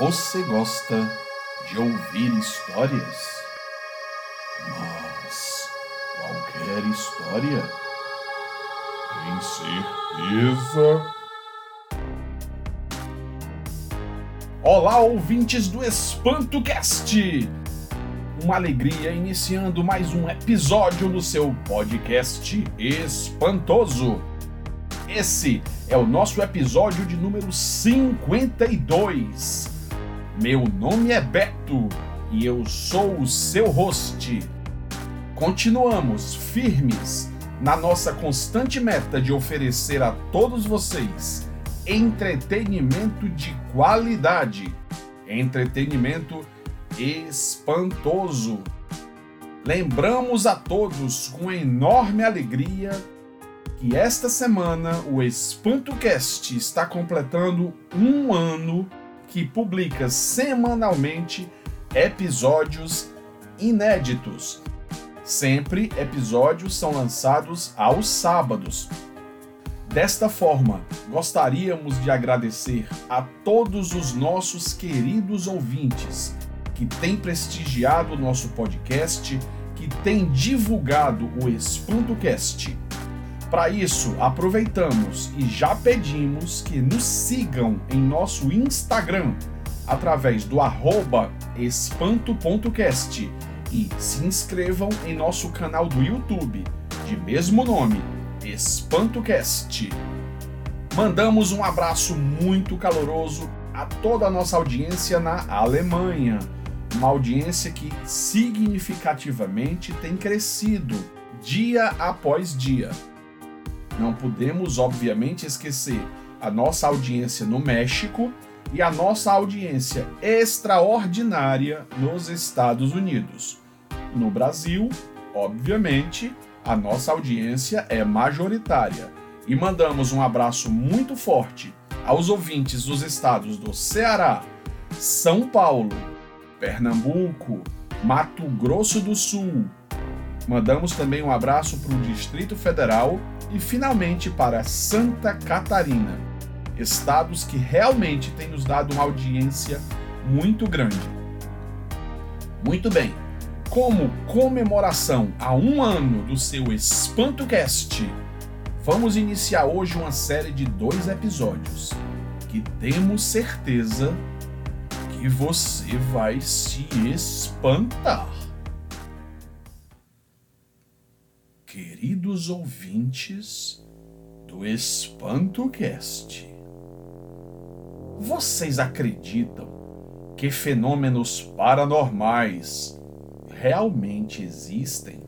Você gosta de ouvir histórias? Mas qualquer história? Tem certeza? Olá, ouvintes do Espanto Cast! Uma alegria iniciando mais um episódio no seu podcast espantoso. Esse é o nosso episódio de número 52. Meu nome é Beto e eu sou o seu host. Continuamos firmes na nossa constante meta de oferecer a todos vocês entretenimento de qualidade, entretenimento espantoso. Lembramos a todos com enorme alegria que esta semana o Espanto Cast está completando um ano, que publica semanalmente episódios inéditos. Sempre episódios são lançados aos sábados. Desta forma, gostaríamos de agradecer a todos os nossos queridos ouvintes que têm prestigiado o nosso podcast, que têm divulgado o Espanto Cast. Para isso, aproveitamos e já pedimos que nos sigam em nosso Instagram através do @espanto.cast e se inscrevam em nosso canal do YouTube de mesmo nome, Espanto Cast. Mandamos um abraço muito caloroso a toda a nossa audiência na Alemanha, uma audiência que significativamente tem crescido dia após dia. Não podemos, obviamente, esquecer a nossa audiência no México e a nossa audiência extraordinária nos Estados Unidos. No Brasil, obviamente, a nossa audiência é majoritária. E mandamos um abraço muito forte aos ouvintes dos estados do Ceará, São Paulo, Pernambuco, Mato Grosso do Sul. Mandamos também um abraço para o Distrito Federal e, finalmente, para Santa Catarina, estados que realmente têm nos dado uma audiência muito grande. Muito bem, como comemoração a um ano do seu Espanto Cast, vamos iniciar hoje uma série de 2 episódios que temos certeza que você vai se espantar. Queridos ouvintes do Espanto Cast, vocês acreditam que fenômenos paranormais realmente existem?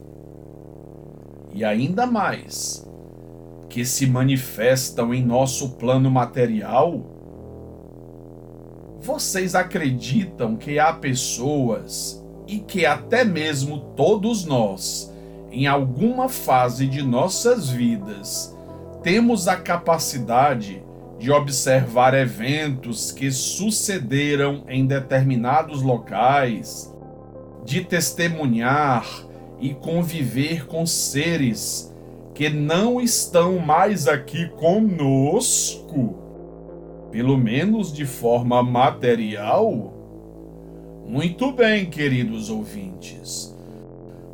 E ainda mais, que se manifestam em nosso plano material? Vocês acreditam que há pessoas, e que até mesmo todos nós, em alguma fase de nossas vidas, temos a capacidade de observar eventos que sucederam em determinados locais, de testemunhar e conviver com seres que não estão mais aqui conosco, pelo menos de forma material? Muito bem, queridos ouvintes.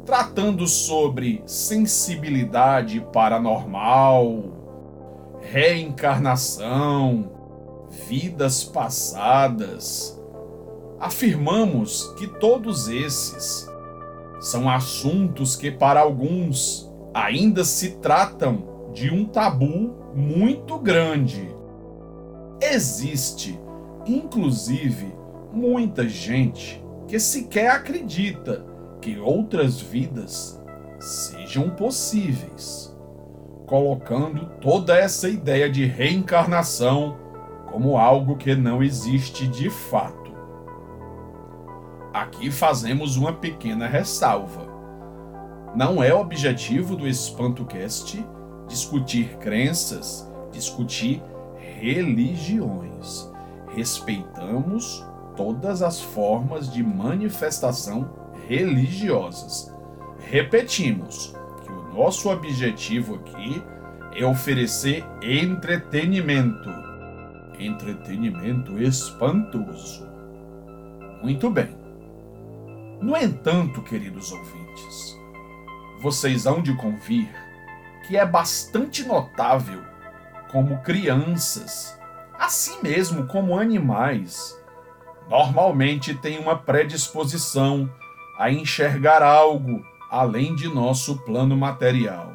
Tratando sobre sensibilidade paranormal, reencarnação, vidas passadas, afirmamos que todos esses são assuntos que para alguns ainda se tratam de um tabu muito grande. Existe, inclusive, muita gente que sequer acredita que outras vidas sejam possíveis, colocando toda essa ideia de reencarnação como algo que não existe de fato. Aqui fazemos uma pequena ressalva. Não é objetivo do Espanto Cast discutir crenças, discutir religiões. Respeitamos todas as formas de manifestação religiosas. Repetimos que o nosso objetivo aqui é oferecer entretenimento. Entretenimento espantoso. Muito bem. No entanto, queridos ouvintes, vocês hão de convir que é bastante notável como crianças, assim mesmo como animais, normalmente têm uma predisposição a enxergar algo além de nosso plano material.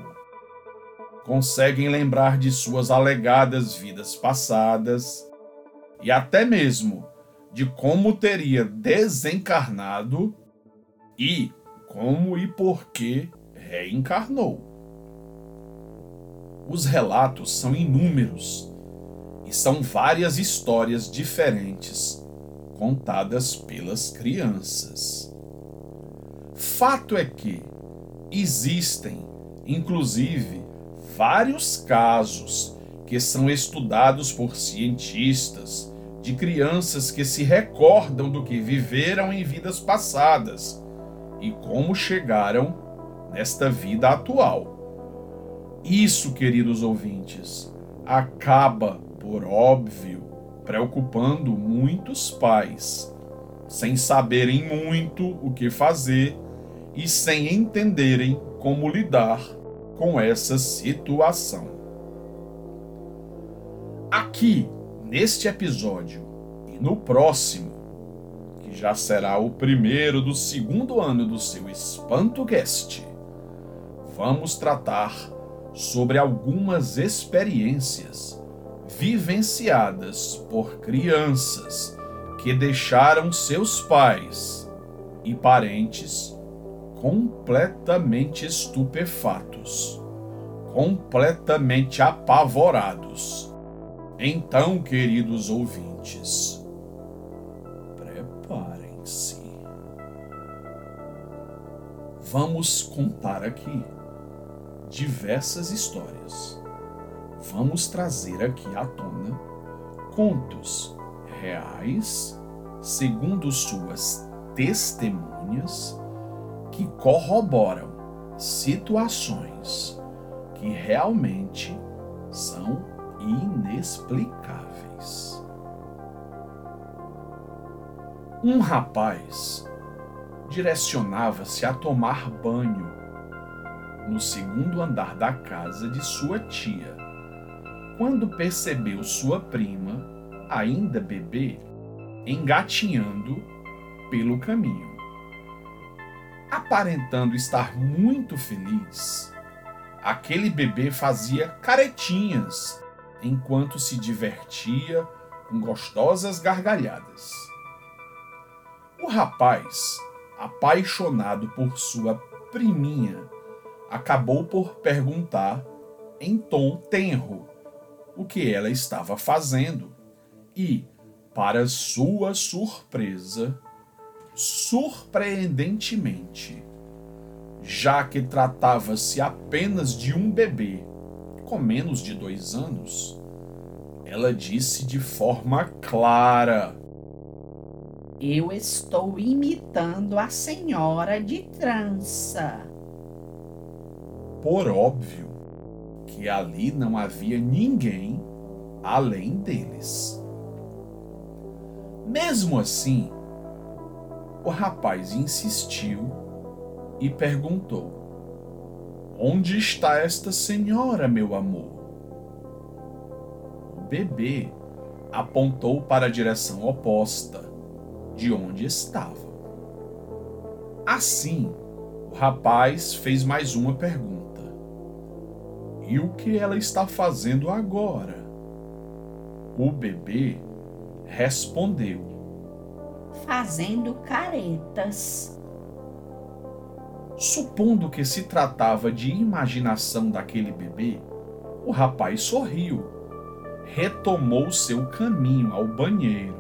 Conseguem lembrar de suas alegadas vidas passadas e até mesmo de como teria desencarnado e como e por que reencarnou. Os relatos são inúmeros e são várias histórias diferentes contadas pelas crianças. Fato é que existem, inclusive, vários casos que são estudados por cientistas de crianças que se recordam do que viveram em vidas passadas e como chegaram nesta vida atual. Isso, queridos ouvintes, acaba, por óbvio, preocupando muitos pais, sem saberem muito o que fazer e sem entenderem como lidar com essa situação. Aqui, neste episódio e no próximo, que já será o primeiro do segundo ano do seu Espanto Cast, vamos tratar sobre algumas experiências vivenciadas por crianças que deixaram seus pais e parentes completamente estupefatos, completamente apavorados. Então, queridos ouvintes, preparem-se. Vamos contar aqui diversas histórias. Vamos trazer aqui à tona contos reais, segundo suas testemunhas, que corroboram situações que realmente são inexplicáveis. Um rapaz direcionava-se a tomar banho no segundo andar da casa de sua tia, quando percebeu sua prima, ainda bebê, engatinhando pelo caminho. Aparentando estar muito feliz, aquele bebê fazia caretinhas enquanto se divertia com gostosas gargalhadas. O rapaz, apaixonado por sua priminha, acabou por perguntar em tom tenro o que ela estava fazendo e, para sua surpresa, surpreendentemente, já que tratava-se apenas de um bebê com menos de 2 anos, ela disse de forma clara: "Eu estou imitando a senhora de trança." Por óbvio que ali não havia ninguém além deles. Mesmo assim, o rapaz insistiu e perguntou: "Onde está esta senhora, meu amor?" O bebê apontou para a direção oposta de onde estava. Assim, o rapaz fez mais uma pergunta: "E o que ela está fazendo agora?" O bebê respondeu: "Fazendo caretas." Supondo que se tratava de imaginação daquele bebê, o rapaz sorriu, retomou seu caminho ao banheiro.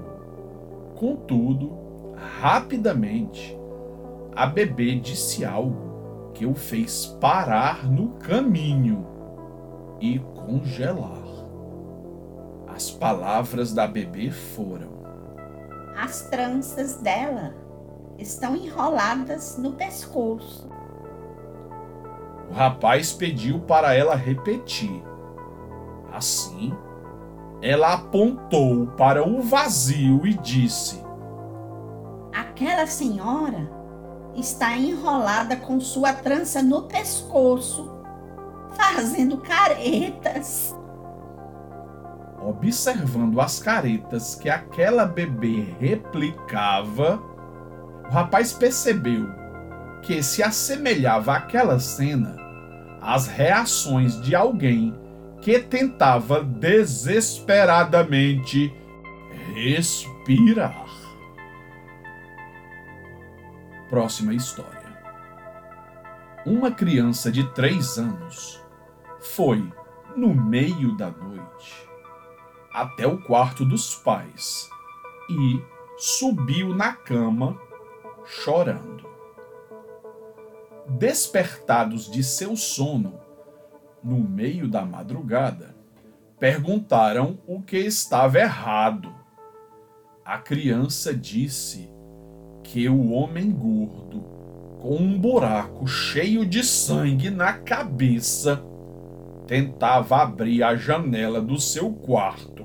Contudo, rapidamente, a bebê disse algo que o fez parar no caminho e congelar. As palavras da bebê foram: "As tranças dela estão enroladas no pescoço." O rapaz pediu para ela repetir. Assim, ela apontou para o vazio e disse: aquela senhora está enrolada com sua trança no pescoço, fazendo caretas. Observando as caretas que aquela bebê replicava, o rapaz percebeu que se assemelhava àquela cena às reações de alguém que tentava desesperadamente respirar. Próxima história. Uma criança de 3 anos foi, no meio da noite, até o quarto dos pais e subiu na cama chorando. Despertados de seu sono, no meio da madrugada, perguntaram o que estava errado. A criança disse que o homem gordo, com um buraco cheio de sangue na cabeça, tentava abrir a janela do seu quarto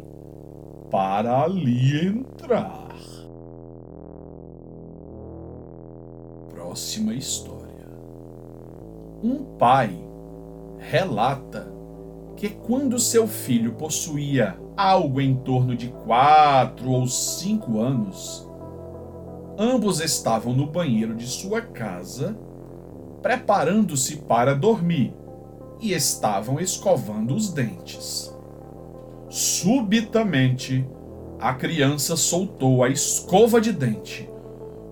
para ali entrar. Próxima história. Um pai relata que quando seu filho possuía algo em torno de 4 ou 5 anos, ambos estavam no banheiro de sua casa, preparando-se para dormir, e estavam escovando os dentes. Subitamente, a criança soltou a escova de dente,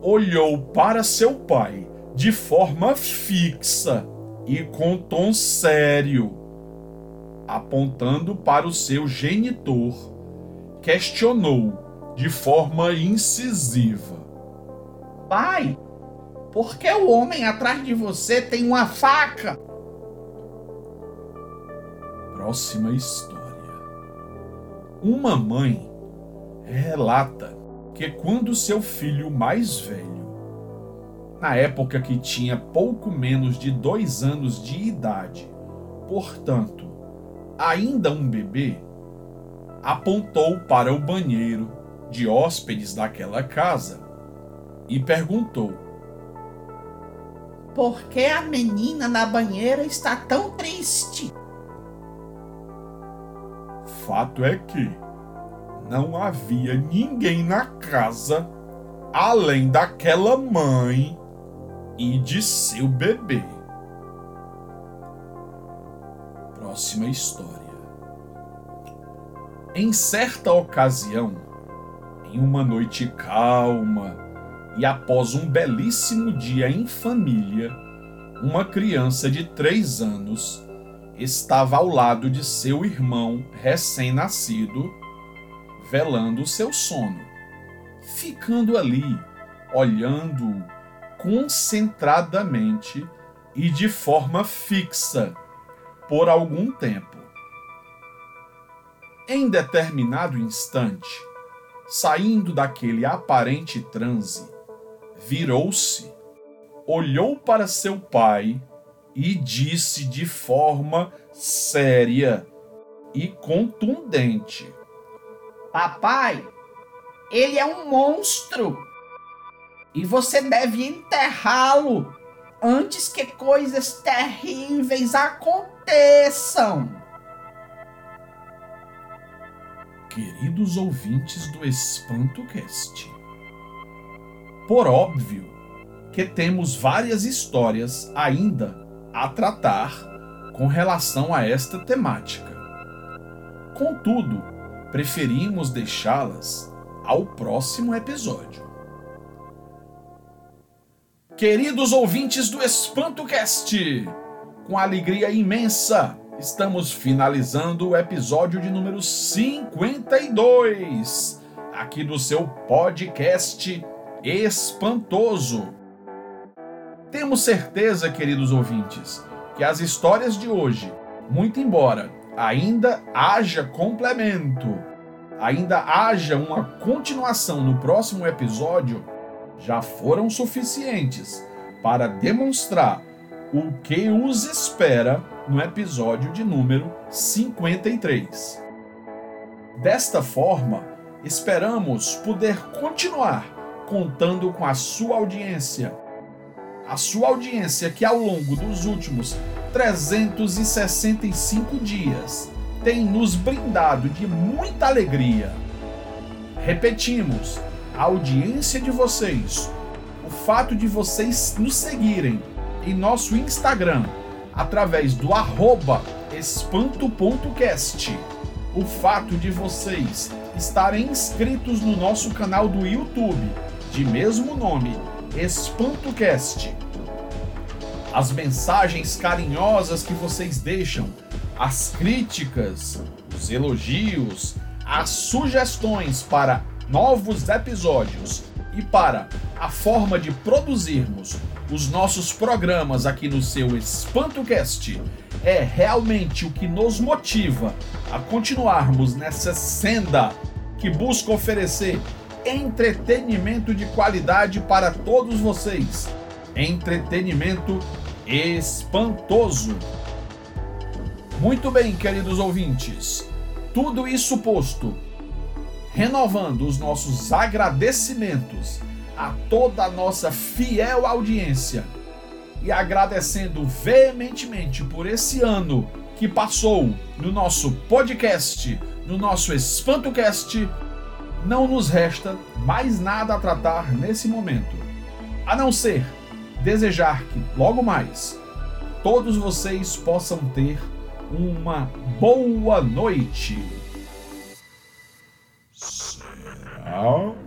olhou para seu pai de forma fixa e com tom sério, apontando para o seu genitor, questionou de forma incisiva: "Pai, por que o homem atrás de você tem uma faca?" Próxima história. Uma mãe relata que quando seu filho mais velho, na época que tinha pouco menos de 2 anos de idade, portanto, ainda um bebê, apontou para o banheiro de hóspedes daquela casa e perguntou: "Por que a menina na banheira está tão triste?" Fato é que não havia ninguém na casa além daquela mãe e de seu bebê. Próxima história. Em certa ocasião, em uma noite calma e após um belíssimo dia em família, uma criança de 3 anos estava ao lado de seu irmão recém-nascido, velando seu sono, ficando ali, olhando-o concentradamente e de forma fixa por algum tempo. Em determinado instante, saindo daquele aparente transe, virou-se, olhou para seu pai e disse de forma séria e contundente: "Papai, ele é um monstro e você deve enterrá-lo antes que coisas terríveis aconteçam." Queridos ouvintes do Espanto Cast, por óbvio que temos várias histórias ainda a tratar com relação a esta temática. Contudo, preferimos deixá-las ao próximo episódio. Queridos ouvintes do Espanto Cast, com alegria imensa, estamos finalizando o episódio de número 52, aqui do seu podcast espantoso. Temos certeza, queridos ouvintes, que as histórias de hoje, muito embora ainda haja complemento, ainda haja uma continuação no próximo episódio, já foram suficientes para demonstrar o que os espera no episódio de número 53. Desta forma, esperamos poder continuar contando com a sua audiência. A sua audiência que ao longo dos últimos 365 dias tem nos brindado de muita alegria. Repetimos, a audiência de vocês, o fato de vocês nos seguirem em nosso Instagram, através do @espanto.cast, o fato de vocês estarem inscritos no nosso canal do YouTube, de mesmo nome, Espanto Cast. As mensagens carinhosas que vocês deixam, as críticas, os elogios, as sugestões para novos episódios e para a forma de produzirmos os nossos programas aqui no seu EspantoCast é realmente o que nos motiva a continuarmos nessa senda que busca oferecer entretenimento de qualidade para todos vocês. Entretenimento espantoso. Muito bem, queridos ouvintes, tudo isso posto, renovando os nossos agradecimentos a toda a nossa fiel audiência e agradecendo veementemente por esse ano que passou no nosso podcast, no nosso EspantoCast, não nos resta mais nada a tratar nesse momento, a não ser desejar que logo mais todos vocês possam ter uma boa noite. Será?